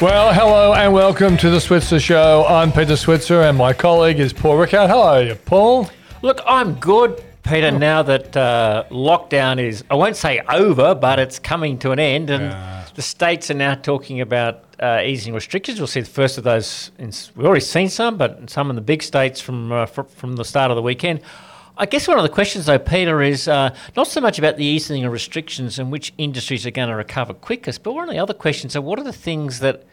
Well, hello and welcome to The Switzer Show. I'm Peter Switzer and my colleague is Paul Rickard. Hello, Paul. Look, I'm good, Peter, now that lockdown is, I won't say over, but it's coming to an end. And the states are now talking about easing restrictions. We'll see the first of those. We've already seen some, but some in the big states from the start of the weekend. I guess one of the questions, though, Peter, is not so much about the easing of restrictions and which industries are going to recover quickest, but one of the other questions are what are the things that,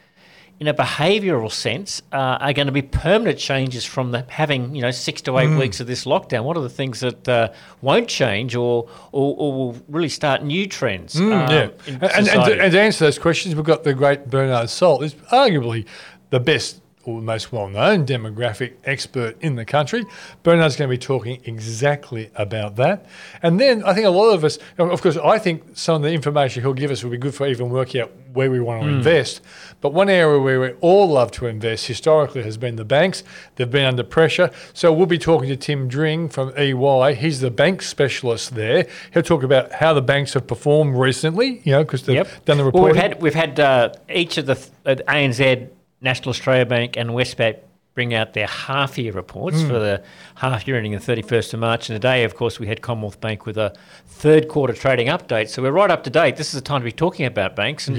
in a behavioural sense, are going to be permanent changes from having 6 to 8 weeks of this lockdown? What are the things that won't change or will really start new trends? And to answer those questions, we've got the great Bernard Salt, who's arguably the best or most well-known demographic expert in the country. Bernard's going to be talking exactly about that. And then I think a lot of us, of course, I think some of the information he'll give us will be good for even working out where we want to invest. But one area where we all love to invest historically has been the banks. They've been under pressure. So we'll be talking to Tim Dring from EY. He's the bank specialist there. He'll talk about how the banks have performed recently, because they've done the reporting. Well, we've had each of the ANZ, National Australia Bank and Westpac bring out their half-year reports for the half-year ending the 31st of March. And today, of course, we had Commonwealth Bank with a third-quarter trading update. So we're right up to date. This is the time to be talking about banks. And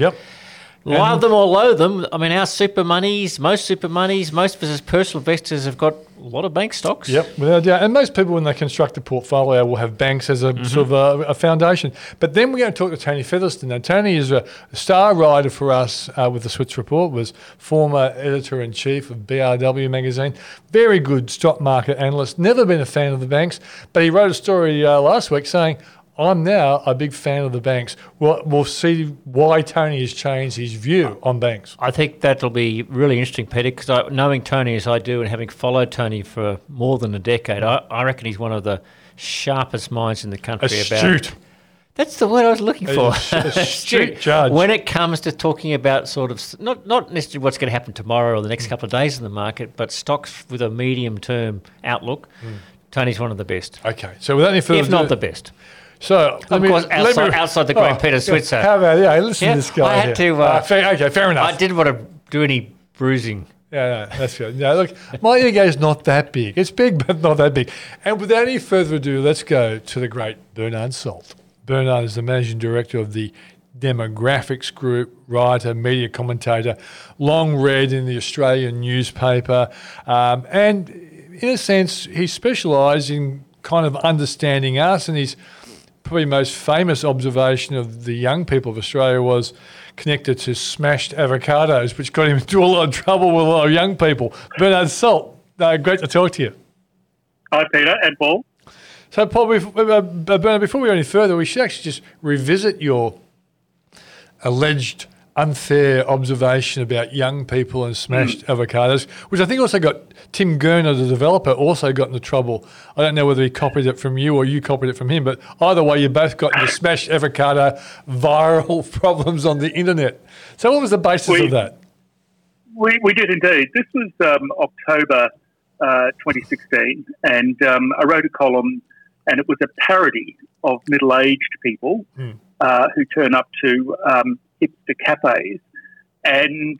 love them or loathe them. I mean, our super monies, most of us personal investors have got a lot of bank stocks. Yep, without a doubt. And most people, when they construct a portfolio, will have banks as a sort of a foundation. But then we're going to talk to Tony Featherstone. Now, Tony is a star rider for us with the Switzer Report, was former editor-in-chief of BRW magazine, very good stock market analyst, never been a fan of the banks, but he wrote a story last week saying, I'm now a big fan of the banks. We'll see why Tony has changed his view on banks. I think that'll be really interesting, Peter, because knowing Tony as I do and having followed Tony for more than a decade, I reckon he's one of the sharpest minds in the country. Astute. That's the word I was looking for. Astute judge. When it comes to talking about sort of, not necessarily what's going to happen tomorrow or the next couple of days in the market, but stocks with a medium-term outlook, Tony's one of the best. Okay. So without any further ado... If not the best. So, outside the great Peter Switzer. How about, listen to this guy. I had to... fair enough. I didn't want to do any bruising. Yeah, that's good. No, look, my ego is not that big. It's big, but not that big. And without any further ado, let's go to the great Bernard Salt. Bernard is the managing director of the Demographics Group, writer, media commentator, long read in the Australian newspaper. And in a sense, he specialised in kind of understanding us, and he's... Probably most famous observation of the young people of Australia was connected to smashed avocados, which got him into a lot of trouble with a lot of young people. Bernard Salt, great to talk to you. Hi, Peter and Paul. So, Paul, Bernard, before we go any further, we should actually just revisit your alleged unfair observation about young people and smashed avocados, which I think also got Tim Gurner, the developer, also got into trouble. I don't know whether he copied it from you or you copied it from him, but either way, you both got into smashed avocado viral problems on the internet. So what was the basis of that? We did indeed. This was October 2016, and I wrote a column, and it was a parody of middle-aged people who turn up to hipster cafes and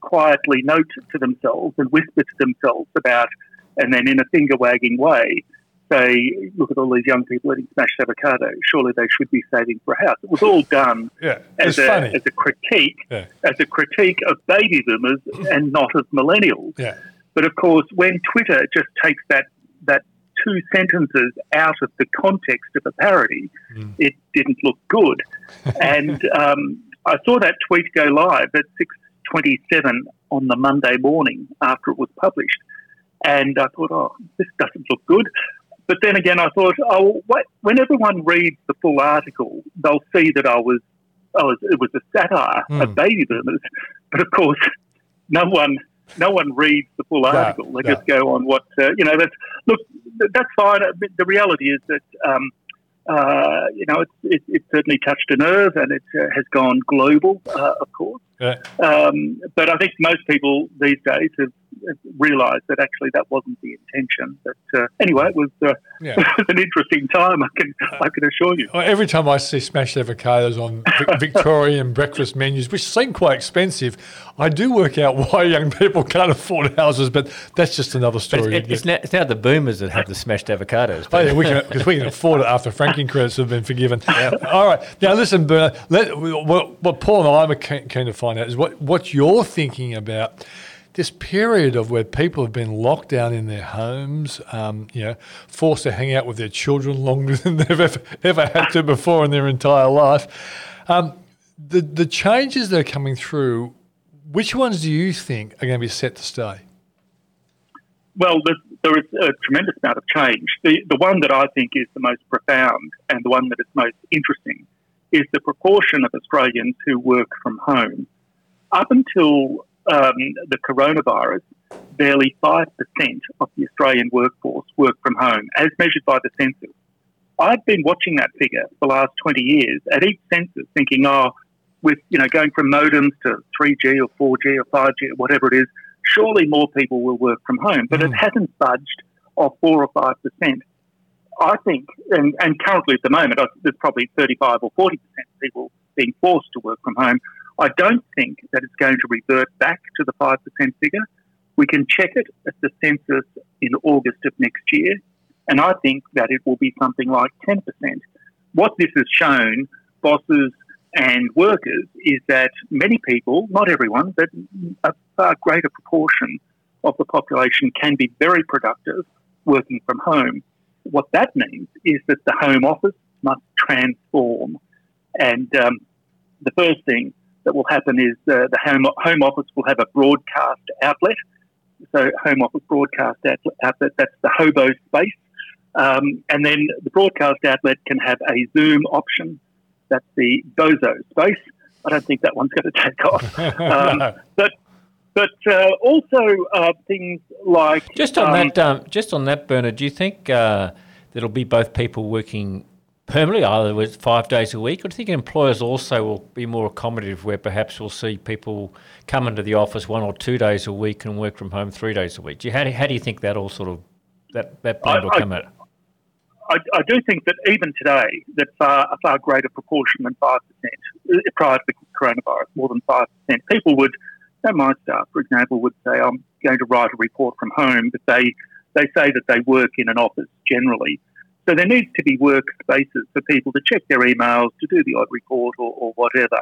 quietly note to themselves and whisper to themselves about, and then in a finger-wagging way, say, look at all these young people eating smashed avocado. Surely they should be saving for a house. It was all done as a critique of baby boomers and not of millennials. Yeah. But, of course, when Twitter just takes that two sentences out of the context of a parody, it didn't look good. And I saw that tweet go live at 6:27 on the Monday morning after it was published. And I thought, oh, this doesn't look good. But then again, I thought, when everyone reads the full article, they'll see that I was it was a satire of baby boomers. But of course, no one reads the full article. They just go on what that's fine. The reality is that it certainly touched a nerve, and it has gone global, of course. Yeah. But I think most people these days have realised that actually that wasn't the intention. But anyway, it was an interesting time. I can assure you. Every time I see smashed avocados on Victorian breakfast menus, which seem quite expensive, I do work out why young people can't afford houses. But that's just another story. It's now the boomers that have the smashed avocados. Oh, yeah, we can afford it after franking credits have been forgiven. Yeah. All right, now listen, Bernard. What Paul and I were keen to find out is what you're thinking about this period of where people have been locked down in their homes, forced to hang out with their children longer than they've ever had to before in their entire life. The changes that are coming through, which ones do you think are going to be set to stay? Well, there is a tremendous amount of change. The one that I think is the most profound and the one that is most interesting is the proportion of Australians who work from home. Up until the coronavirus, barely 5% of the Australian workforce worked from home, as measured by the census. I've been watching that figure for the last 20 years at each census, thinking, going from modems to 3G or 4G or 5G or whatever it is, surely more people will work from home. But it hasn't budged of 4 or 5%. I think, and currently at the moment, there's probably 35 or 40% of people being forced to work from home. I don't think that it's going to revert back to the 5% figure. We can check it at the census in August of next year, and I think that it will be something like 10%. What this has shown bosses and workers is that many people, not everyone, but a far greater proportion of the population can be very productive working from home. What that means is that the home office must transform. And the first thing that will happen is the home office will have a broadcast outlet. So home office broadcast outlet, that's the hobo space. And then the broadcast outlet can have a Zoom option. That's the bozo space. I don't think that one's going to take off. But also things like just on that, Bernard, do you think there'll be both people working permanently, either with 5 days a week, or do you think employers also will be more accommodative, where perhaps we'll see people come into the office 1 or 2 days a week and work from home 3 days a week? How do you think that all sort of that blend will come out? I do think that even today, that a far greater proportion than 5% prior to the coronavirus, more than 5%, people would. So my staff, for example, would say, I'm going to write a report from home, but they say that they work in an office generally. So there needs to be work spaces for people to check their emails, to do the odd report or whatever.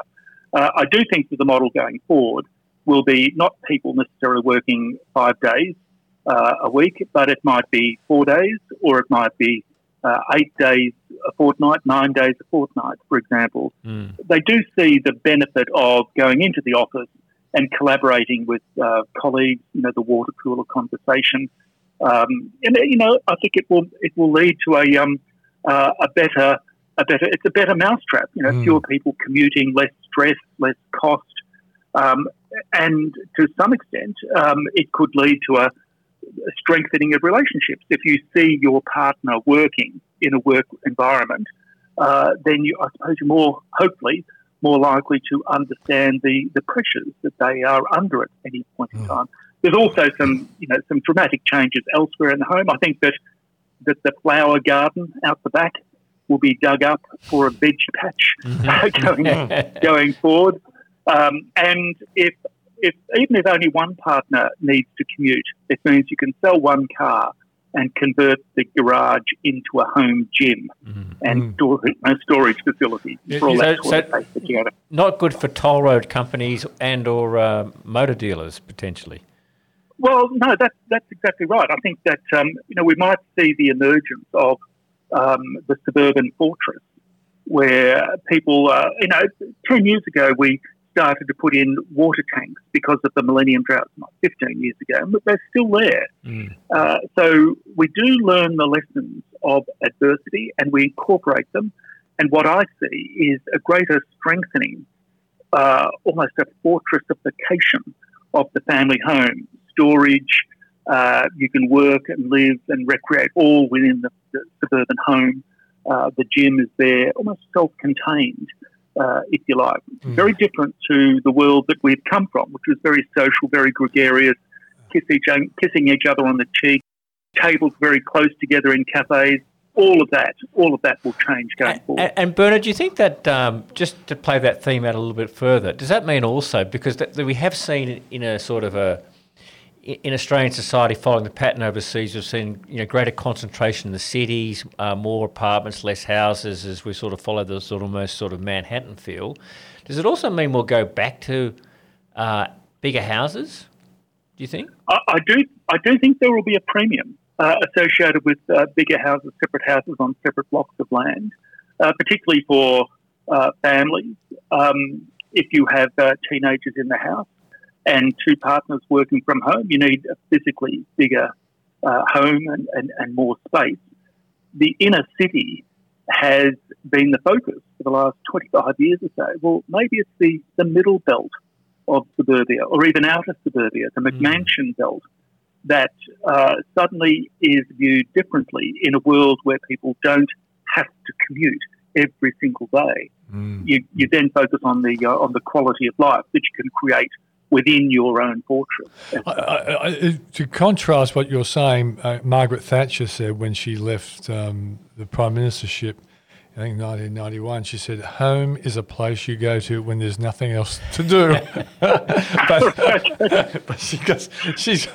I do think that the model going forward will be not people necessarily working 5 days a week, but it might be 4 days, or it might be 8 days a fortnight, 9 days a fortnight, for example. They do see the benefit of going into the office and collaborating with colleagues, the water cooler conversation, and I think it will lead to a better mousetrap. Fewer people commuting, less stress, less cost, and to some extent, it could lead to a strengthening of relationships. If you see your partner working in a work environment, then I suppose you're more likely to understand the pressures that they are under at any point in time. There's also some dramatic changes elsewhere in the home. I think that the flower garden out the back will be dug up for a veg patch going forward. And if only one partner needs to commute, it means you can sell one car and convert the garage into a home gym and storage facility for all that sort of space that you have. Not good for toll road companies and or motor dealers potentially. Well, no, that's exactly right. I think that we might see the emergence of the suburban fortress, where people 10 years ago we started to put in water tanks because of the millennium drought, not 15 years ago, but they're still there. So we do learn the lessons of adversity and we incorporate them. And what I see is a greater strengthening, almost a fortressification of the family home. Storage, you can work and live and recreate all within the suburban home. The gym is there, almost self-contained, if you like. Very different to the world that we've come from, which was very social, very gregarious, kissing each other on the cheek, tables very close together in cafes. All of that will change going forward. And Bernard, do you think that, just to play that theme out a little bit further, does that mean also, because that we have seen in a sort of in Australian society following the pattern overseas, we've seen greater concentration in the cities, more apartments, less houses, as we sort of follow the sort of almost sort of Manhattan feel. Does it also mean we'll go back to bigger houses, do you think? I do think there will be a premium associated with bigger houses, separate houses on separate blocks of land, particularly for families. If you have teenagers in the house and two partners working from home, you need a physically bigger home and more space. The inner city has been the focus for the last 25 years or so. Well, maybe it's the middle belt of suburbia, or even outer suburbia, the McMansion belt, that suddenly is viewed differently in a world where people don't have to commute every single day. You then focus on the quality of life that you can create within your own fortress. To contrast what you're saying, Margaret Thatcher said when she left the Prime Ministership, I think 1991, she said, home is a place you go to when there's nothing else to do. but she's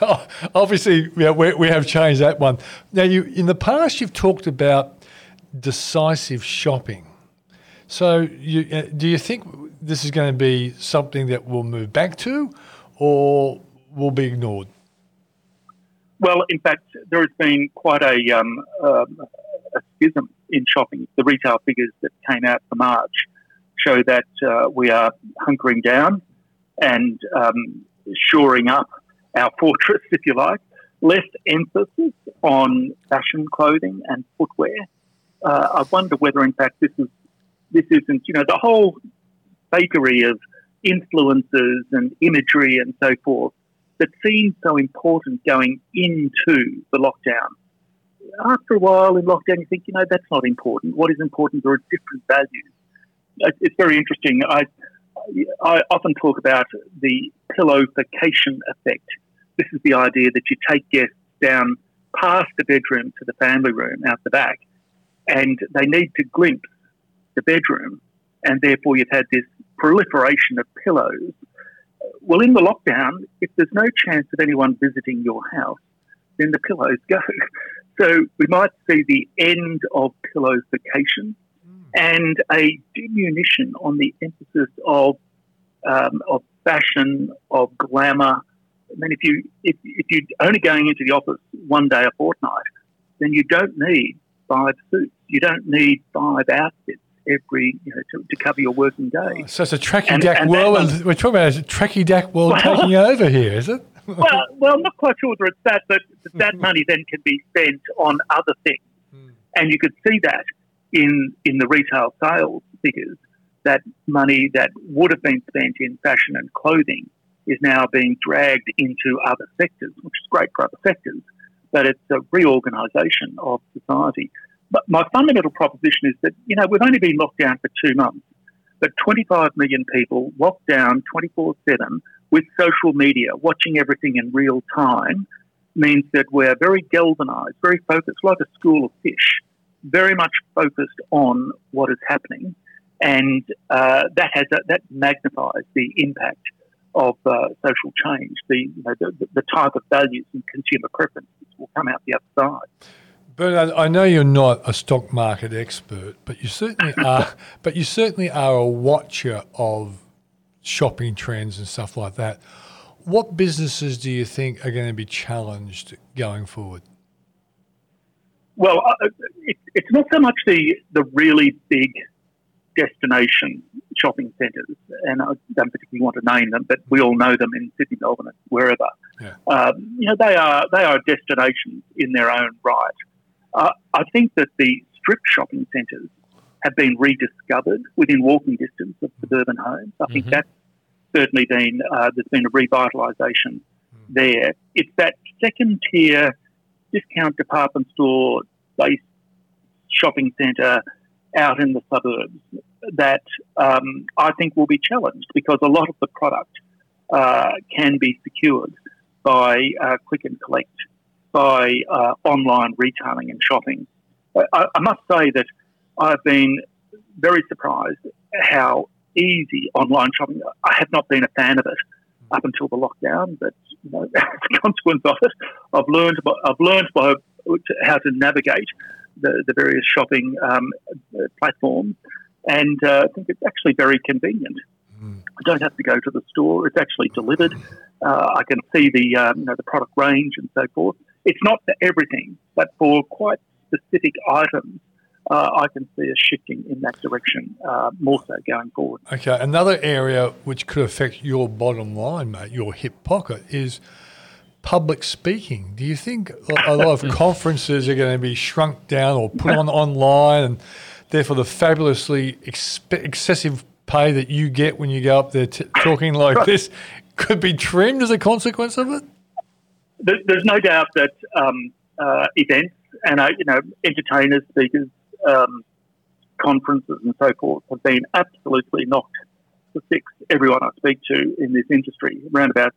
obviously, we have changed that one. Now, in the past, you've talked about decisive shopping. So do you think this is going to be something that we'll move back to or will be ignored? Well, in fact, there has been quite a schism in shopping. The retail figures that came out for March show that we are hunkering down and shoring up our fortress, if you like. Less emphasis on fashion clothing and footwear. I wonder whether, in fact, this isn't the whole bakery of influences and imagery and so forth that seemed so important going into the lockdown. After a while in lockdown, you think, that's not important. What is important are different values. It's very interesting. I often talk about the pillowfication effect. This is the idea that you take guests down past the bedroom to the family room out the back, and they need to glimpse the bedroom, and therefore you've had this proliferation of pillows. Well, in the lockdown, if there's no chance of anyone visiting your house, then the pillows go. So we might see the end of pillowfication and a diminution on the emphasis of fashion, of glamour. I mean, if you're only going into the office one day a fortnight, then you don't need 5 suits. You don't need 5 outfits every to cover your working day. Oh, so it's a tracky-dack world. We're talking about a tracky-dack world taking over here, is it? Well, I'm not quite sure whether it's that, but that money then can be spent on other things. And you could see that in the retail sales figures, that money that would have been spent in fashion and clothing is now being dragged into other sectors, which is great for other sectors, but it's a reorganisation of society. But my fundamental proposition is that, we've only been locked down for 2 months, but 25 million people locked down 24/7 with social media, watching everything in real time, means that we're very galvanised, very focused, like a school of fish, very much focused on what is happening, and that magnifies the impact of social change, the type of values and consumer preferences will come out the other side. Bernard, I know you're not a stock market expert, but you certainly are. But you certainly are a watcher of shopping trends and stuff like that. What businesses do you think are going to be challenged going forward? Well, it's not so much the really big destination shopping centres, and I don't particularly want to name them, but we all know them in Sydney, Melbourne, and wherever. Yeah. They are destinations in their own right. I think that the strip shopping centres have been rediscovered within walking distance of suburban homes. I think that's certainly been, there's been a revitalisation there. It's that second tier discount department store based shopping centre out in the suburbs that I think will be challenged because a lot of the product can be secured by click and collect, by online retailing and shopping. I must say that I've been very surprised how easy online shopping. I have not been a fan of it up until the lockdown, but you know, as a consequence of it, I've learned how to navigate the various shopping platforms, and I think it's actually very convenient. I don't have to go to the store; it's actually delivered. I can see the the product range and so forth. It's not for everything, but for quite specific items, I can see us shifting in that direction more so going forward. Okay, another area which could affect your bottom line, mate, your hip pocket, is public speaking. Do you think a lot of conferences are going to be shrunk down or put on online, and therefore the fabulously excessive pay that you get when you go up there talking like this could be trimmed as a consequence of it? There's no doubt that events and entertainers, speakers, conferences and so forth have been absolutely knocked to six. Everyone I speak to in this industry, around about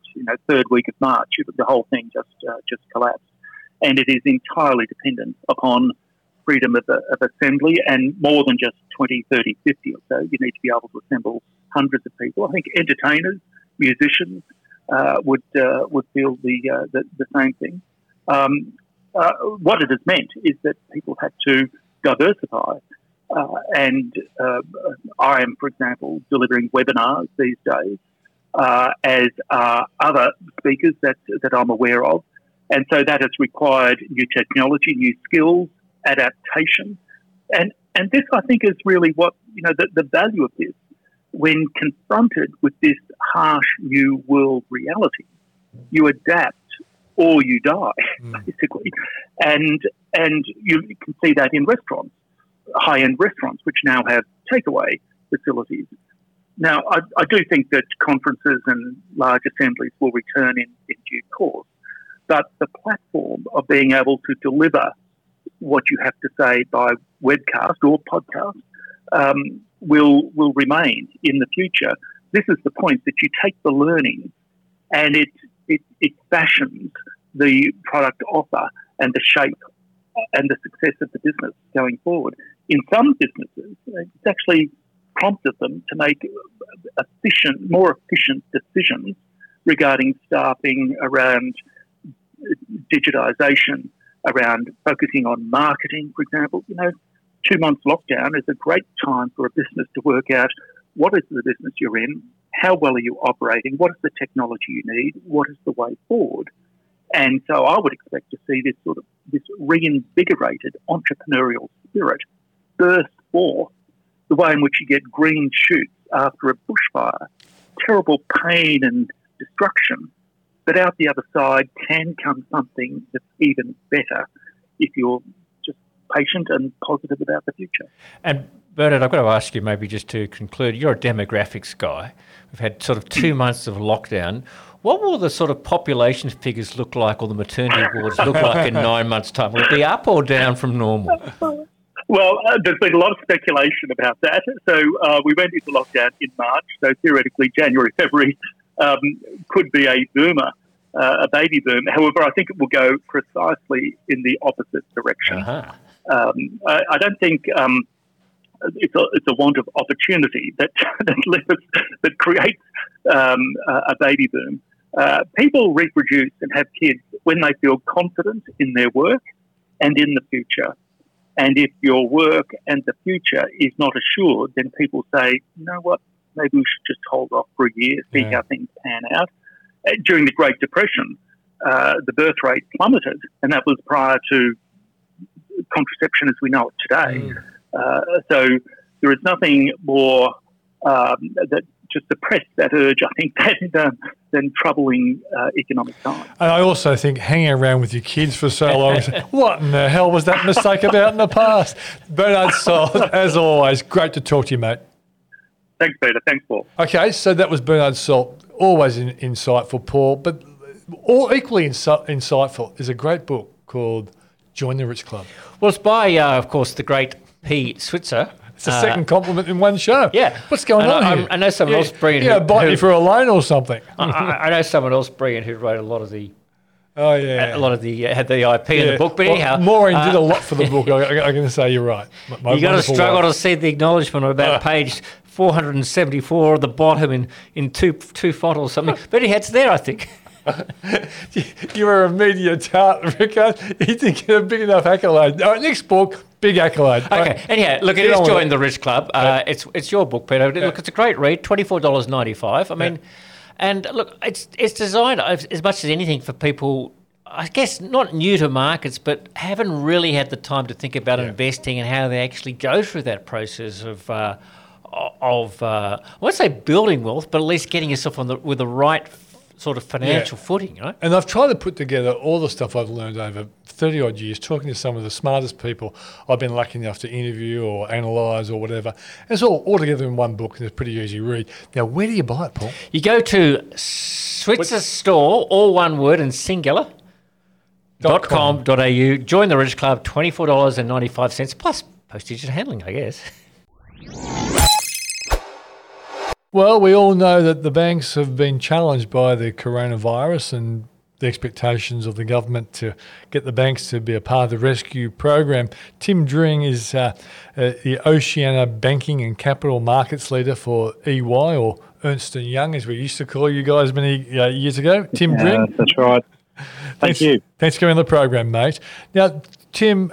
third week of March, the whole thing just collapsed, and it is entirely dependent upon freedom of assembly, and more than just 20, 30, 50 or so. You need to be able to assemble hundreds of people. I think entertainers, musicians would feel the same thing. What it has meant is that people had to diversify, and I am, for example, delivering webinars these days, as are other speakers that I'm aware of, and so that has required new technology, new skills, adaptation, and this I think is really what the value of this when confronted with this harsh new world reality. You adapt or you die, basically. And you can see that in restaurants, high-end restaurants, which now have takeaway facilities. Now, I do think that conferences and large assemblies will return in due course, but the platform of being able to deliver what you have to say by webcast or podcast will remain in the future. This is the point that you take the learning and it fashions the product offer and the shape and the success of the business going forward. In some businesses, it's actually prompted them to make more efficient decisions regarding staffing, around digitisation, around focusing on marketing, for example. 2 months lockdown is a great time for a business to work out what is the business you're in, how well are you operating, what is the technology you need, what is the way forward. And so I would expect to see this sort of this reinvigorated entrepreneurial spirit burst forth, the way in which you get green shoots after a bushfire, terrible pain and destruction, but out the other side can come something that's even better if you're just patient and positive about the future. And Bernard, I've got to ask you maybe just to conclude, you're a demographics guy. We've had sort of 2 months of lockdown. What will the sort of population figures look like or the maternity wards look like in 9 months' time? Will it be up or down from normal? Well, there's been a lot of speculation about that. So we went into lockdown in March, so theoretically January, February could be a boomer, a baby boom. However, I think it will go precisely in the opposite direction. Uh-huh. I don't think... It's a want of opportunity that creates a baby boom. People reproduce and have kids when they feel confident in their work and in the future. And if your work and the future is not assured, then people say, you know what, maybe we should just hold off for a year, see how things pan out. During the Great Depression, the birth rate plummeted, and that was prior to contraception as we know it today. So there is nothing more that to suppress that urge, I think, than than troubling economic times. And I also think hanging around with your kids for so long, what in the hell was that mistake about in the past? Bernard Salt, as always, great to talk to you, mate. Thanks, Peter. Thanks, Paul. Okay, so that was Bernard Salt. Always insightful, Paul, but all equally insightful is a great book called Join the Rich Club. Well, it's by, of course, the great P. Switzer. It's the second compliment in one show. Yeah. What's going on here? I know someone else brilliant. Yeah, bought you for a loan or something. I know someone else brilliant who wrote a lot of the... Oh, yeah. A lot of the... had the IP in the book, but anyhow... Maureen did a lot for the book. I'm going to say you're right. You've got to struggle to see the acknowledgement of about page 474 at the bottom in two font or something. But it's there, I think. You were a media tart, Rickard. You didn't get a big enough accolade. All right, next book, big accolade. Okay, anyhow, look, it is Join the Rich Club. It's your book, Peter. Yeah. Look, it's a great read, $24.95. I mean, and look, it's designed as much as anything for people, I guess, not new to markets, but haven't really had the time to think about investing and how they actually go through that process of... I won't say building wealth, but at least getting yourself with the right sort of financial footing, you know? And I've tried to put together all the stuff I've learned over 30-odd years, talking to some of the smartest people I've been lucky enough to interview or analyse or whatever. And it's all together in one book, and it's a pretty easy read. Now, where do you buy it, Paul? You go to Switzerstore, all one word and singular, .com.au, join the Rich Club, $24.95, plus postage and handling, I guess. Well, we all know that the banks have been challenged by the coronavirus and the expectations of the government to get the banks to be a part of the rescue program. Tim Dring is the Oceania Banking and Capital Markets Leader for EY, or Ernst & Young, as we used to call you guys many years ago. Tim Dring. That's right. Thank you. Thanks for coming on the program, mate. Now, Tim,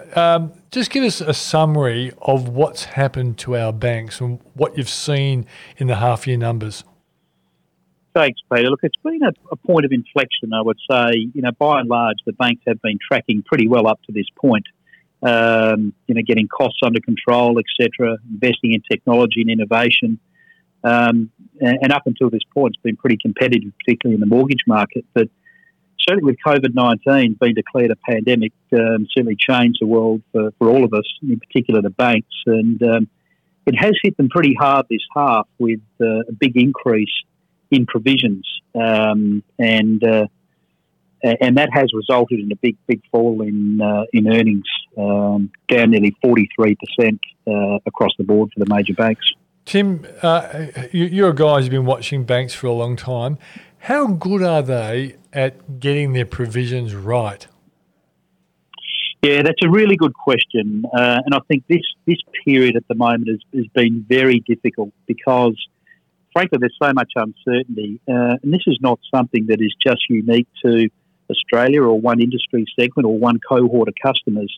just give us a summary of what's happened to our banks and what you've seen in the half-year numbers. Thanks, Peter. Look, it's been a point of inflection, I would say. You know, by and large, the banks have been tracking pretty well up to this point, getting costs under control, et cetera, investing in technology and innovation. And up until this point, it's been pretty competitive, particularly in the mortgage market. But certainly with COVID-19 being declared a pandemic, certainly changed the world for all of us, in particular the banks. And it has hit them pretty hard this half with a big increase in provisions. And that has resulted in a big fall in earnings, down nearly 43% across the board for the major banks. Tim, you're a guy who's been watching banks for a long time. How good are they at getting their provisions right? Yeah, that's a really good question. And I think this period at the moment has been very difficult because, frankly, there's so much uncertainty. And this is not something that is just unique to Australia or one industry segment or one cohort of customers.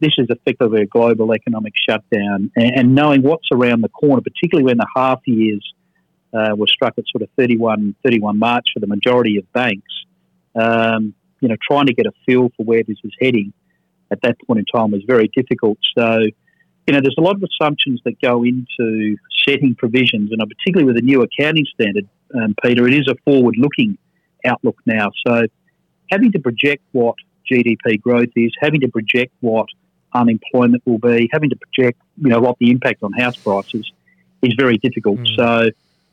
This is effectively a global economic shutdown. And knowing what's around the corner, particularly when the half year's were struck at sort of 31 March for the majority of banks. Trying to get a feel for where this is heading at that point in time was very difficult. So, there's a lot of assumptions that go into setting provisions, and particularly with the new accounting standard, Peter, it is a forward-looking outlook now. So having to project what GDP growth is, having to project what unemployment will be, having to project, what the impact on house prices is very difficult. So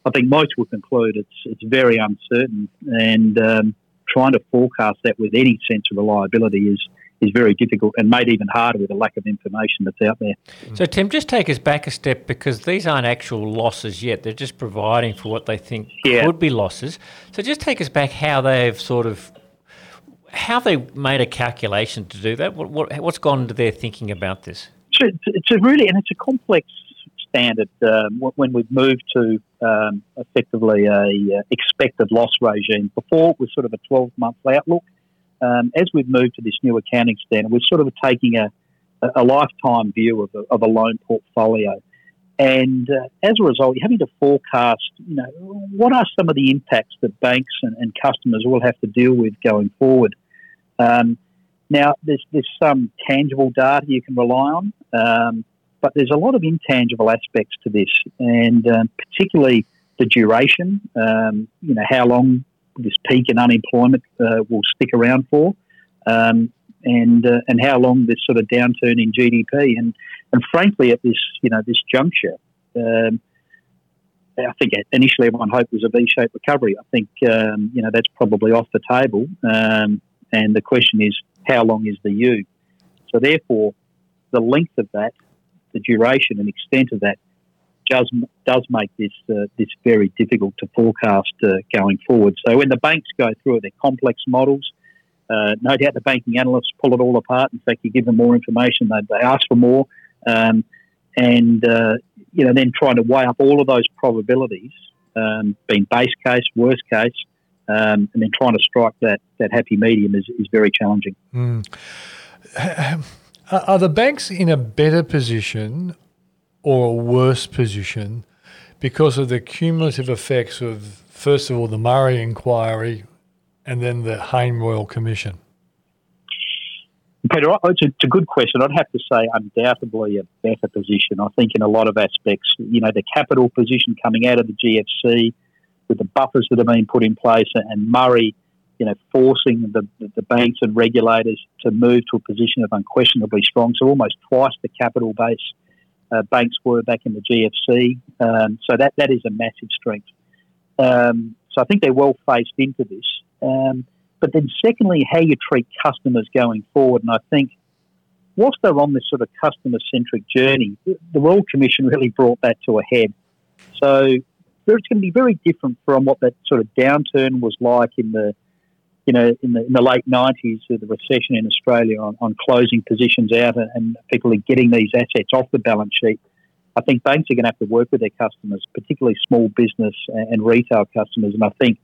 I think most would conclude it's very uncertain, and trying to forecast that with any sense of reliability is very difficult, and made even harder with a lack of information that's out there. So, Tim, just take us back a step, because these aren't actual losses yet. They're just providing for what they think could be losses. So just take us back how they made a calculation to do that. What's gone into their thinking about this? So it's it's a complex standard when we've moved to effectively a expected loss regime. Before it was sort of a 12-month outlook. As we've moved to this new accounting standard, we're sort of taking a lifetime view of a loan portfolio. And as a result, you're having to forecast, what are some of the impacts that banks and customers will have to deal with going forward. Now, there's some tangible data you can rely on, but there's a lot of intangible aspects to this, and particularly the duration, how long this peak in unemployment will stick around for, and how long this sort of downturn in GDP and frankly at this this juncture, I think initially everyone hoped was a V-shaped recovery. I think that's probably off the table, and the question is how long is the U? So therefore, the length of that, the duration and extent of that, does make this this very difficult to forecast going forward. So when the banks go through it, they're complex models. No doubt the banking analysts pull it all apart. In fact, you give them more information, they ask for more, and then trying to weigh up all of those probabilities, being base case, worst case, and then trying to strike that happy medium is very challenging. Mm. Are the banks in a better position or a worse position because of the cumulative effects of, first of all, the Murray inquiry and then the Hayne Royal Commission? Peter, it's a good question. I'd have to say undoubtedly a better position. I think in a lot of aspects, the capital position coming out of the GFC with the buffers that have been put in place and Murray, forcing the banks and regulators to move to a position of unquestionably strong. So almost twice the capital base banks were back in the GFC. So that is a massive strength. So I think they're well faced into this. But then secondly, how you treat customers going forward. And I think whilst they're on this sort of customer-centric journey, the Royal Commission really brought that to a head. So it's going to be very different from what that sort of downturn was like in the late 90s, the recession in Australia on closing positions out and particularly getting these assets off the balance sheet. I think banks are going to have to work with their customers, particularly small business and retail customers. And I think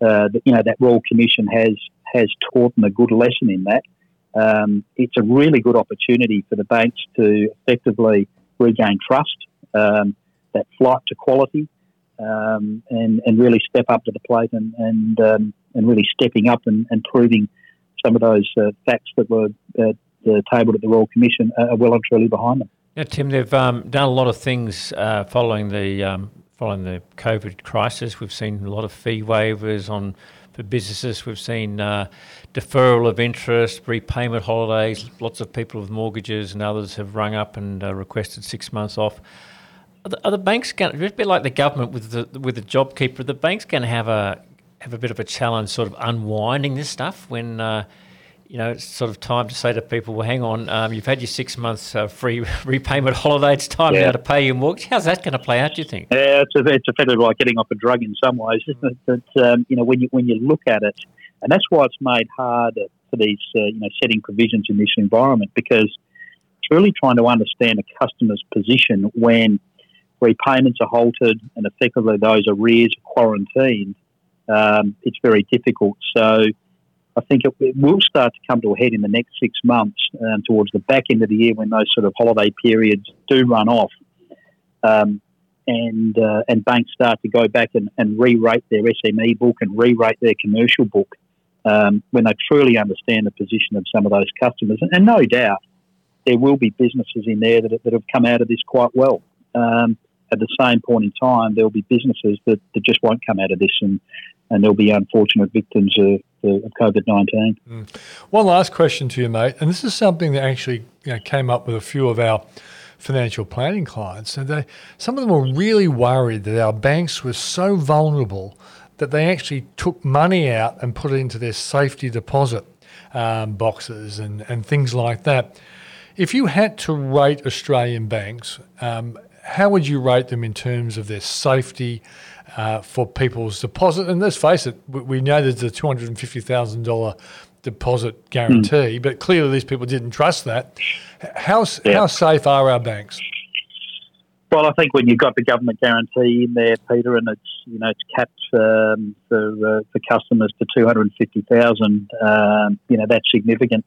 that Royal Commission has taught them a good lesson in that. It's a really good opportunity for the banks to effectively regain trust, that flight to quality, and really step up to the plate and really stepping up and proving some of those facts that were tabled at the Royal Commission are well and truly behind them. Yeah, Tim, they've done a lot of things following the COVID crisis. We've seen a lot of fee waivers for businesses. We've seen deferral of interest, repayment holidays. Lots of people with mortgages and others have rung up and requested 6 months off. Are the banks going to, a bit like the government with the JobKeeper, the banks going to have a bit of a challenge sort of unwinding this stuff when, it's sort of time to say to people, well, hang on, you've had your 6 months free repayment holiday, it's time now to pay your mortgage. How's that going to play out, do you think? Yeah, it's effectively like getting off a drug in some ways, isn't it? But, when you look at it, and that's why it's made harder for these, setting provisions in this environment, because it's really trying to understand a customer's position when repayments are halted and effectively those arrears are quarantined. It's very difficult. So I think it will start to come to a head in the next 6 months towards the back end of the year when those sort of holiday periods do run off and banks start to go back and re-rate their SME book and re-rate their commercial book when they truly understand the position of some of those customers. And no doubt there will be businesses in there that have come out of this quite well. At the same point in time, there'll be businesses that just won't come out of this and there'll be unfortunate victims of COVID-19. Mm. One last question to you, mate, and this is something that actually came up with a few of our financial planning clients. And some of them were really worried that our banks were so vulnerable that they actually took money out and put it into their safety deposit boxes and things like that. If you had to rate Australian banks, how would you rate them in terms of their safety for people's deposit? And let's face it, we know there's a $250,000 deposit guarantee, but clearly these people didn't trust that. How safe are our banks? Well, I think when you've got the government guarantee in there, Peter, and it's capped for customers to $250,000, that's significant.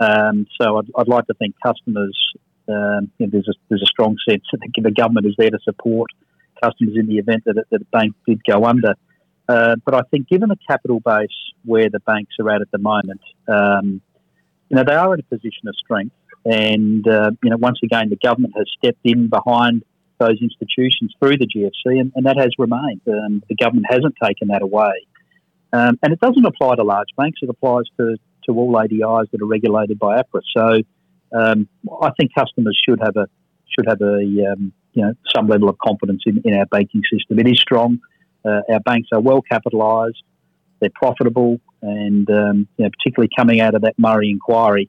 So I'd like to think customers. There's a strong sense that the government is there to support customers in the event that the bank did go under. But I think given the capital base where the banks are at the moment, they are in a position of strength. And, once again, the government has stepped in behind those institutions through the GFC, and that has remained. The government hasn't taken that away. And it doesn't apply to large banks. It applies to all ADIs that are regulated by APRA. So I think customers should have a some level of confidence in our banking system. It is strong. Our banks are well capitalised. They're profitable, and particularly coming out of that Murray inquiry,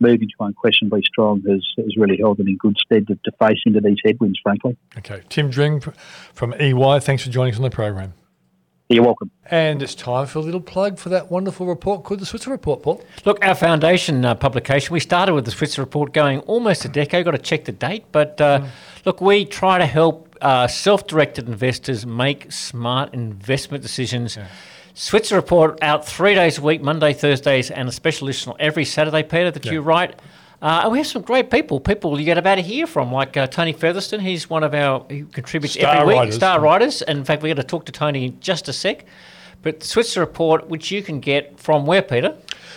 moving to unquestionably strong has really held them in good stead to face into these headwinds, frankly. Okay. Tim Dring from EY, thanks for joining us on the program. You're welcome. And it's time for a little plug for that wonderful report called The Switzer Report, Paul. Look, our foundation publication, we started with The Switzer Report going almost a decade. Got to check the date. But look, we try to help self-directed investors make smart investment decisions. Yeah. Switzer Report out 3 days a week, Monday, Thursdays, and a special edition every Saturday, Peter, that you write. And we have some great people you get about to hear from, like Tony Featherstone. He's one of our, he contributes every week, star writers. And in fact, we're going to talk to Tony in just a sec. But Switzer Report, which you can get from where, Peter?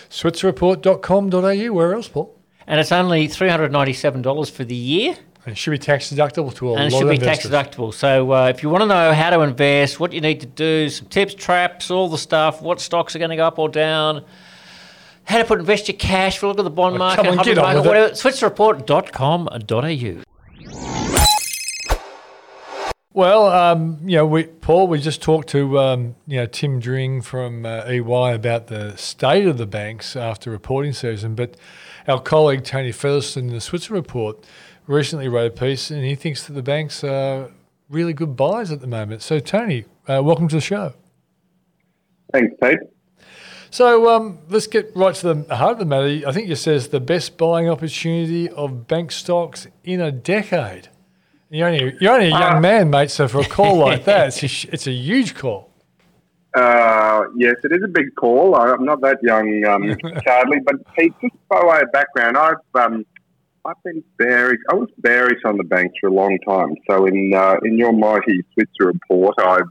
Switzerreport.com.au, where else, Paul? And it's only $397 for the year. And it should be tax deductible to a lot of investors. And it should be tax deductible. So if you want to know how to invest, what you need to do, some tips, traps, all the stuff, what stocks are going to go up or down, how to invest your cash, look at the bond market, come on, get on with it. Switzerreport.com.au. Well, we just talked to Tim Dring from EY about the state of the banks after reporting season, but our colleague Tony Featherstone in the Switzer Report recently wrote a piece, and he thinks that the banks are really good buys at the moment. So, Tony, welcome to the show. Thanks, Pete. So let's get right to the heart of the matter. I think you says the best buying opportunity of bank stocks in a decade. You're only a young man, mate, so for a call like that, it's a huge call. Yes, it is a big call. I'm not that young, sadly, but Pete, just by way of background, I've been bearish. I was bearish on the banks for a long time. So in your mighty Switzer Report, I've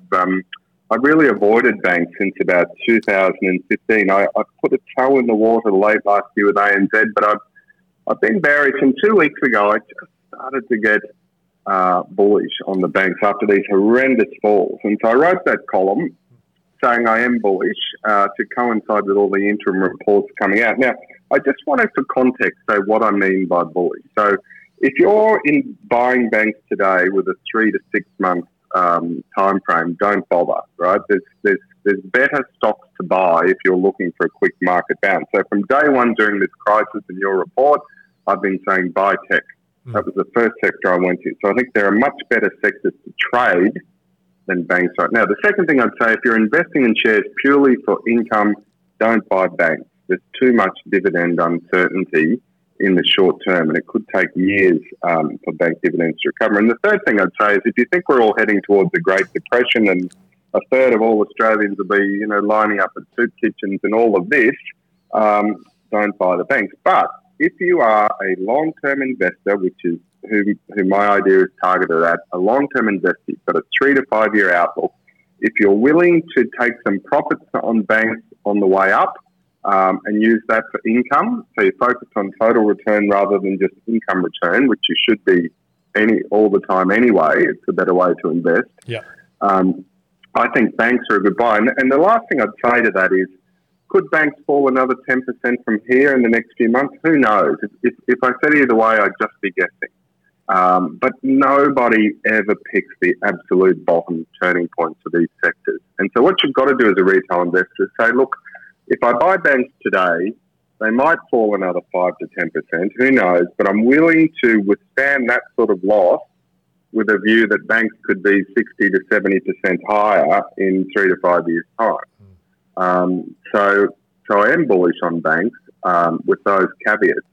really avoided banks since about 2015. I put a toe in the water late last year with ANZ, but I've been bearish. And 2 weeks ago, I just started to get bullish on the banks after these horrendous falls. And so I wrote that column saying I am bullish to coincide with all the interim reports coming out. Now, I just wanted for context say what I mean by bullish. So if you're in buying banks today with a 3 to 6 month time frame, don't bother, right? There's better stocks to buy if you're looking for a quick market bounce. So from day one during this crisis in your report, I've been saying buy tech. That was the first sector I went to. So I think there are much better sectors to trade than banks right now. The second thing I'd say, if you're investing in shares purely for income, don't buy banks. There's too much dividend uncertainty in the short term, and it could take years for bank dividends to recover. And the third thing I'd say is if you think we're all heading towards the Great Depression and a third of all Australians will be, lining up at soup kitchens and all of this, don't buy the banks. But if you are a long-term investor, which is who my idea is targeted at, a long-term investor, you've got a 3 to 5 year outlook, if you're willing to take some profits on banks on the way up, and use that for income. So you focus on total return rather than just income return, which you should be all the time anyway. It's a better way to invest. Yeah. I think banks are a good buy. And the last thing I'd say to that is, could banks fall another 10% from here in the next few months? Who knows? If I said either way, I'd just be guessing. But nobody ever picks the absolute bottom turning point for these sectors. And so what you've got to do as a retail investor is say, look, if I buy banks today, they might fall another 5 to 10%, who knows, but I'm willing to withstand that sort of loss with a view that banks could be 60 to 70% higher in 3 to 5 years' time. So I am bullish on banks with those caveats.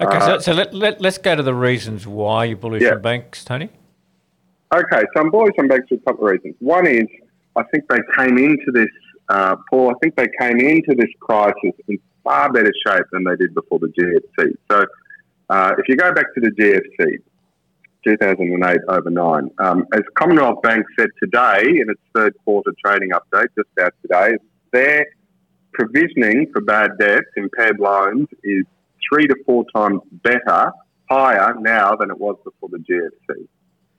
Okay, so let's go to the reasons why you're bullish on banks, Tony. Okay, so I'm bullish on banks for a couple of reasons. One is I think they came into this Paul, I think they came into this crisis in far better shape than they did before the GFC. So if you go back to the GFC, 2008-09, as Commonwealth Bank said today in its third quarter trading update, just out today, their provisioning for bad debts, impaired loans, is 3 to 4 times higher now than it was before the GFC.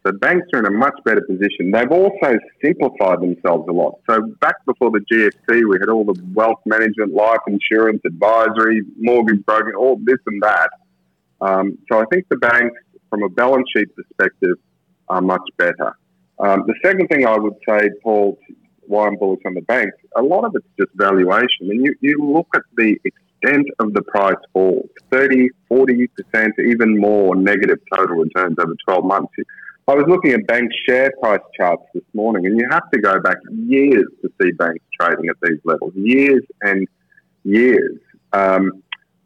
So banks are in a much better position. They've also simplified themselves a lot. So back before the GFC, we had all the wealth management, life insurance, advisory, mortgage broking, all this and that. So I think the banks, from a balance sheet perspective, are much better. The second thing I would say, Paul, why I'm bullish on the banks, a lot of it's just valuation. And you look at the extent of the price fall, 30, 40%, even more negative total returns over 12 months. I was looking at bank share price charts this morning, and you have to go back years to see banks trading at these levels, years and years.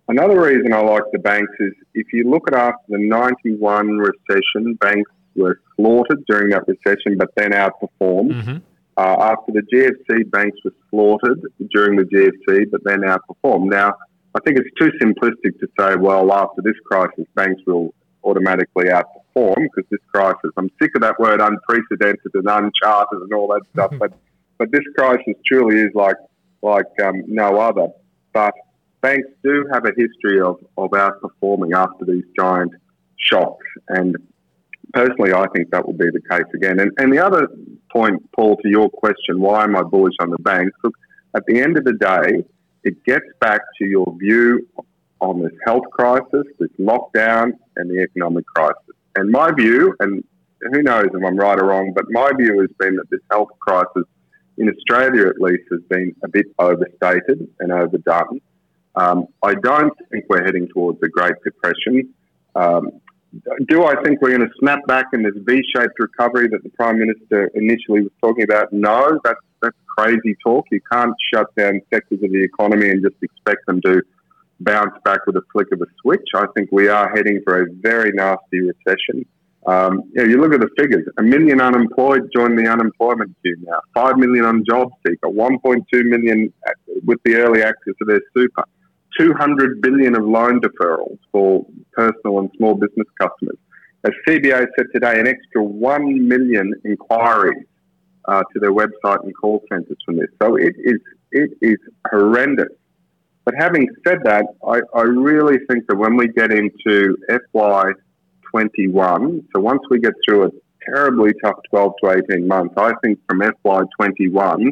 Another reason I like the banks is if you look at after the 91 recession, banks were slaughtered during that recession but then outperformed. Mm-hmm. After the GFC, banks were slaughtered during the GFC but then outperformed. Now, I think it's too simplistic to say, well, after this crisis, banks will automatically outperform because this crisis, I'm sick of that word unprecedented and uncharted and all that stuff, but this crisis truly is like no other. But banks do have a history of outperforming after these giant shocks, and personally I think that will be the case again. And the other point, Paul, to your question, why am I bullish on the banks? Look, at the end of the day, it gets back to your view on this health crisis, this lockdown, and the economic crisis. And my view, and who knows if I'm right or wrong, but my view has been that this health crisis, in Australia at least, has been a bit overstated and overdone. I don't think we're heading towards the Great Depression. Do I think we're going to snap back in this V-shaped recovery that the Prime Minister initially was talking about? No, that's crazy talk. You can't shut down sectors of the economy and just expect them to bounce back with a flick of a switch. I think we are heading for a very nasty recession. You look at the figures. 1 million unemployed joined the unemployment queue now. 5 million on JobSeeker. 1.2 million with the early access to their super. 200 billion of loan deferrals for personal and small business customers. As CBA said today, an extra 1 million inquiries to their website and call centres from this. So it is horrendous. But having said that, I really think that when we get into FY21, so once we get through a terribly tough 12 to 18 months, I think from FY21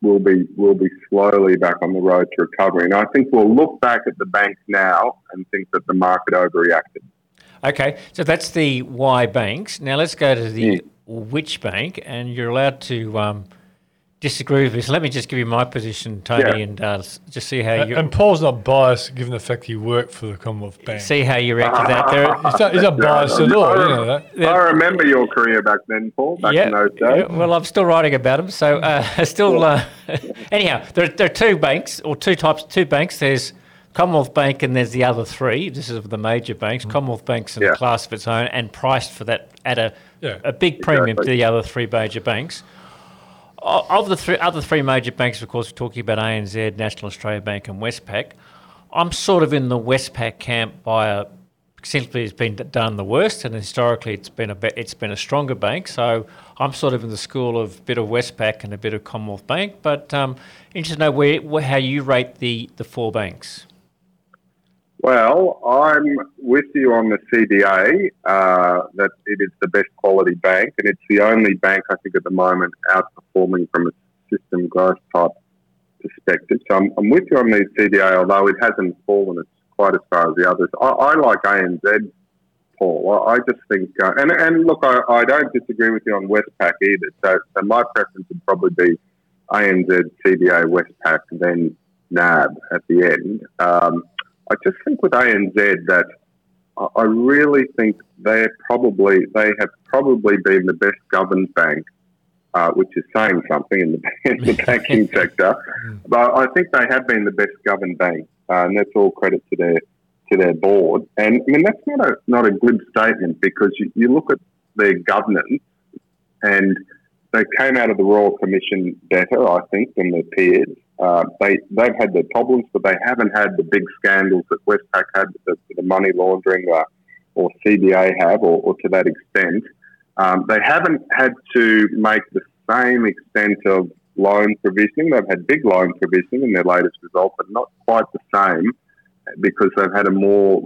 we'll be slowly back on the road to recovery. And I think we'll look back at the banks now and think that the market overreacted. Okay, so that's the why banks. Now let's go to the which bank, and you're allowed to disagree with this. Let me just give you my position, Tony, and just see how you... And Paul's not biased, given the fact he worked for the Commonwealth Bank. See how you react to that. He's not biased at all. I remember your career back then, Paul, in those days. Yeah, well, I'm still writing about him, so still... anyhow, there are two banks, or two types, two banks. There's Commonwealth Bank and there's the other three. This is the major banks. Mm-hmm. Commonwealth Bank's in a class of its own and priced for that at a big premium to the other three major banks. Of the other three major banks, of course, we're talking about ANZ, National Australia Bank and Westpac. I'm sort of in the Westpac camp simply it's been done the worst, and historically it's been a stronger bank. So I'm sort of in the school of a bit of Westpac and a bit of Commonwealth Bank. But interested to know how you rate the four banks. Well, I'm with you on the CBA that it is the best quality bank, and it's the only bank I think at the moment outperforming from a system growth type perspective. So I'm with you on the CBA, although it hasn't fallen quite as far as the others. I like ANZ, Paul. I just think, and look, I don't disagree with you on Westpac either. So my preference would probably be ANZ, CBA, Westpac, then NAB at the end. I just think with ANZ that I really think they have probably been the best governed bank, which is saying something in the banking sector. But I think they have been the best governed bank, and that's all credit to their board. And I mean that's not a glib statement because you look at their governance, and they came out of the Royal Commission better, I think, than their peers. They've had their problems, but they haven't had the big scandals that Westpac had with the money laundering or CBA have, or to that extent. They haven't had to make the same extent of loan provisioning. They've had big loan provisioning in their latest result, but not quite the same because they've had a more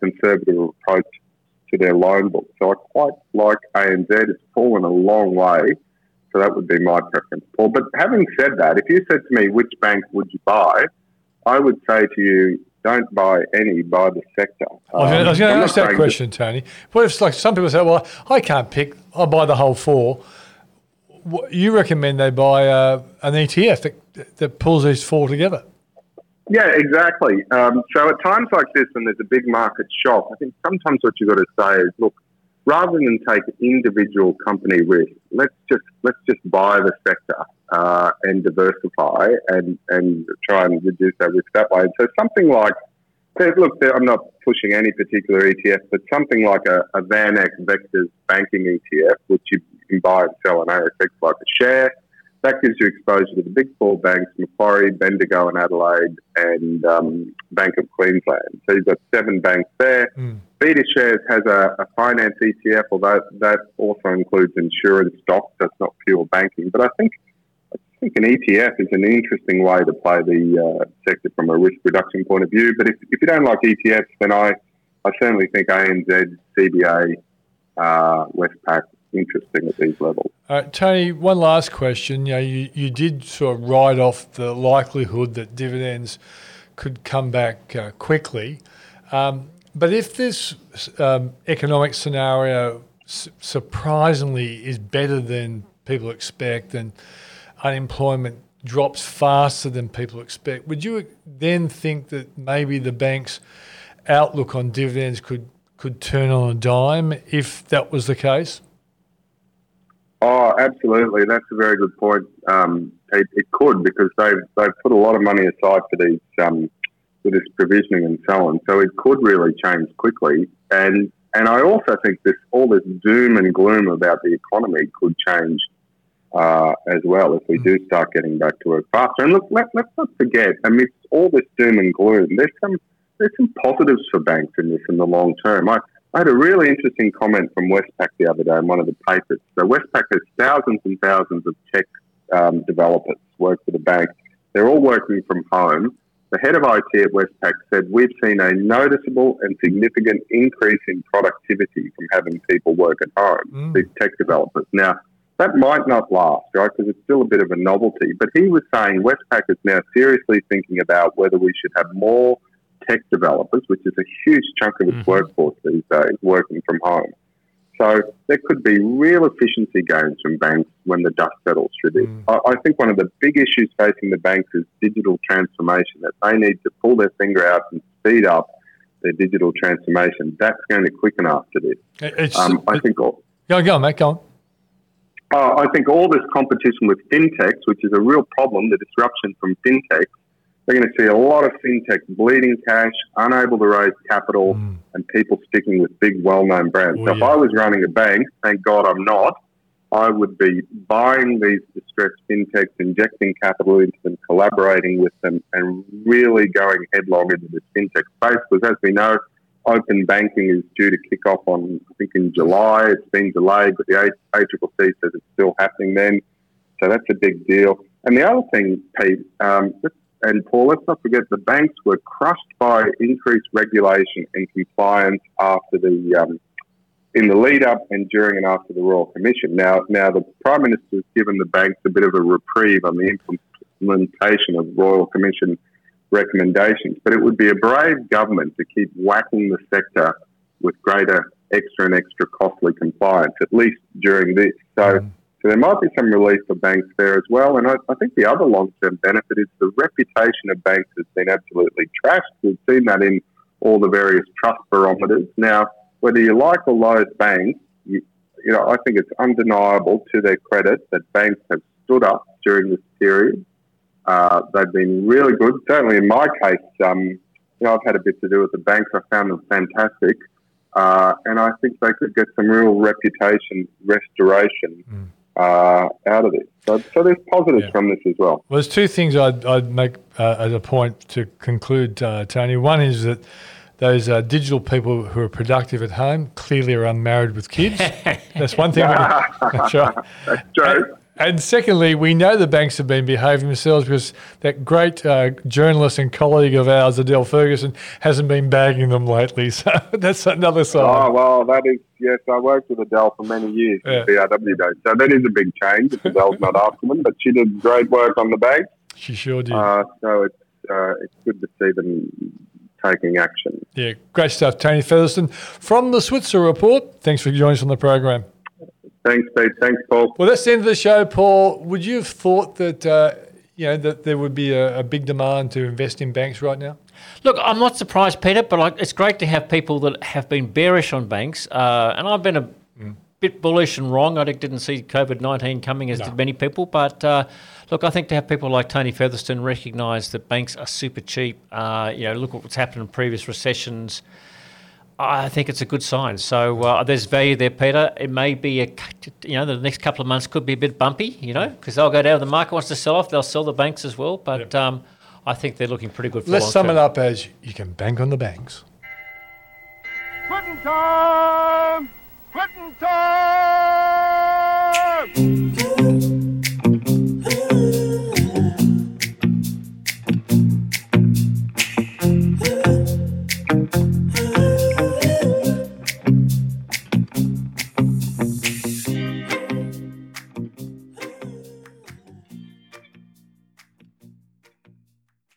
conservative approach to their loan book. So I quite like ANZ. It's fallen a long way. So that would be my preference, Paul. But having said that, if you said to me, which bank would you buy? I would say to you, don't buy any, buy the sector. I was going to ask that question, Tony. What if, like, some people say, well, I can't pick, I'll buy the whole four. You recommend they buy an ETF that pulls these four together? Yeah, exactly. So at times like this, when there's a big market shock, I think sometimes what you've got to say is, look, rather than take individual company risk, let's just buy the sector and diversify and try and reduce that risk that way. And so something like, look, I'm not pushing any particular ETF, but something like a VanEck Vectors banking ETF, which you can buy and sell on ARXX like a share. That gives you exposure to the big four banks, Macquarie, Bendigo and Adelaide, and Bank of Queensland. So you've got seven banks there. Mm. BetaShares has a finance ETF, although that also includes insurance stocks. That's not pure banking. But I think an ETF is an interesting way to play the sector from a risk reduction point of view. But if you don't like ETFs, then I certainly think ANZ, CBA, Westpac, interesting at these levels. Tony, one last question. You did sort of write off the likelihood that dividends could come back quickly. But if this economic scenario surprisingly is better than people expect and unemployment drops faster than people expect, would you then think that maybe the bank's outlook on dividends could turn on a dime if that was the case? Oh, absolutely. That's a very good point. It could, because they've put a lot of money aside for these for this provisioning and so on. So it could really change quickly. And I also think all this doom and gloom about the economy could change as well if we do start getting back to work faster. And look, let's not forget, amidst all this doom and gloom, there's some positives for banks in this in the long term. I had a really interesting comment from Westpac the other day in one of the papers. So Westpac has thousands and thousands of tech developers work for the bank. They're all working from home. The head of IT at Westpac said, "We've seen a noticeable and significant increase in productivity from having people work at home," these tech developers. Now, that might not last, right, because it's still a bit of a novelty. But he was saying Westpac is now seriously thinking about whether we should have more tech developers, which is a huge chunk of its workforce these days, working from home. So there could be real efficiency gains from banks when the dust settles through this. I think one of the big issues facing the banks is digital transformation, that they need to pull their finger out and speed up their digital transformation. That's going to quicken after this. Go on, mate, go on. I think all this competition with fintechs, which is a real problem, the disruption from fintechs, they're going to see a lot of fintechs bleeding cash, unable to raise capital, and people sticking with big, well-known brands. If I was running a bank, thank God I'm not, I would be buying these distressed fintechs, injecting capital into them, collaborating with them, and really going headlong into this fintech space. Because as we know, open banking is due to kick off on, I think, in July. It's been delayed, but the ACCC says it's still happening then. So that's a big deal. And the other thing, Pete, and Paul, let's not forget the banks were crushed by increased regulation and compliance after in the lead up and during and after the Royal Commission. Now the Prime Minister has given the banks a bit of a reprieve on the implementation of Royal Commission recommendations, but it would be a brave government to keep whacking the sector with greater extra costly compliance, at least during this. So there might be some relief for banks there as well. And I think the other long-term benefit is the reputation of banks has been absolutely trashed. We've seen that in all the various trust barometers. Now, whether you like or loathe banks, you know, I think it's undeniable to their credit that banks have stood up during this period. They've been really good. Certainly in my case, I've had a bit to do with the banks. I found them fantastic. And I think they could get some real reputation restoration out of it. So there's positives from this as well. Well, there's two things I'd make as a point to conclude, Tony. One is that those digital people who are productive at home clearly are unmarried with kids. That's one thing. That's right. That's true. And secondly, we know the banks have been behaving themselves because that great journalist and colleague of ours, Adele Ferguson, hasn't been bagging them lately. So that's another side. Oh, well, that is, yes, I worked with Adele for many years at BRW days. So that is a big change if Adele's not after them. But she did great work on the bank. She sure did. So it's good to see them taking action. Yeah, great stuff. Tony Featherstone from the Switzer Report. Thanks for joining us on the program. Thanks, Pete. Thanks, Paul. Well, that's the end of the show, Paul. Would you have thought that that there would be a big demand to invest in banks right now? Look, I'm not surprised, Peter, but it's great to have people that have been bearish on banks. And I've been a bit bullish and wrong. I didn't see COVID-19 coming as did many people. But look, I think to have people like Tony Featherstone recognise that banks are super cheap, look at what's happened in previous recessions, I think it's a good sign. So there's value there, Peter. It may be, the next couple of months could be a bit bumpy, because they'll go down. The market wants to sell off. They'll sell the banks as well. But I think they're looking pretty good for long term. Let's sum it up as you can bank on the banks. Quitting time! Quitting time!